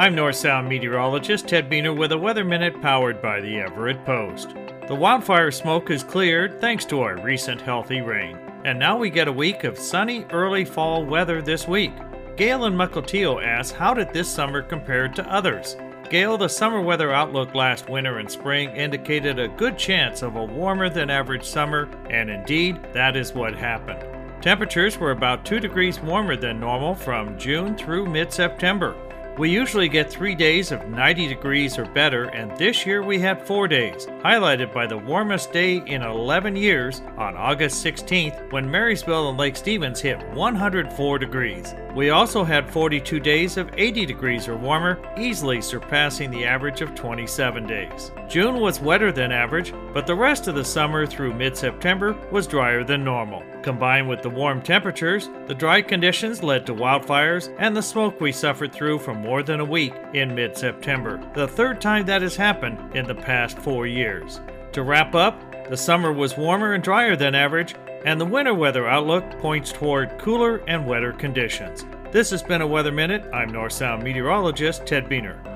I'm North Sound meteorologist Ted Beener with a Weather Minute powered by the Everett Post. The wildfire smoke has cleared thanks to our recent healthy rain. And now we get a week of sunny early fall weather this week. Gail in MukilTeo asks, how did this summer compare to others? Gail, the summer weather outlook last winter and spring indicated a good chance of a warmer than average summer, and indeed, that is what happened. Temperatures were about 2 degrees warmer than normal from June through mid-September. We usually get 3 days of 90 degrees or better, and this year we had 4 days, highlighted by the warmest day in 11 years on August 16th when Marysville and Lake Stevens hit 104 degrees. We also had 42 days of 80 degrees or warmer, easily surpassing the average of 27 days. June was wetter than average, but the rest of the summer through mid-September was drier than normal. Combined with the warm temperatures, the dry conditions led to wildfires and the smoke we suffered through for more than a week in mid-September, the third time that has happened in the past 4 years. To wrap up, the summer was warmer and drier than average, and the winter weather outlook points toward cooler and wetter conditions. This has been a Weather Minute. I'm North Sound meteorologist Ted Beener.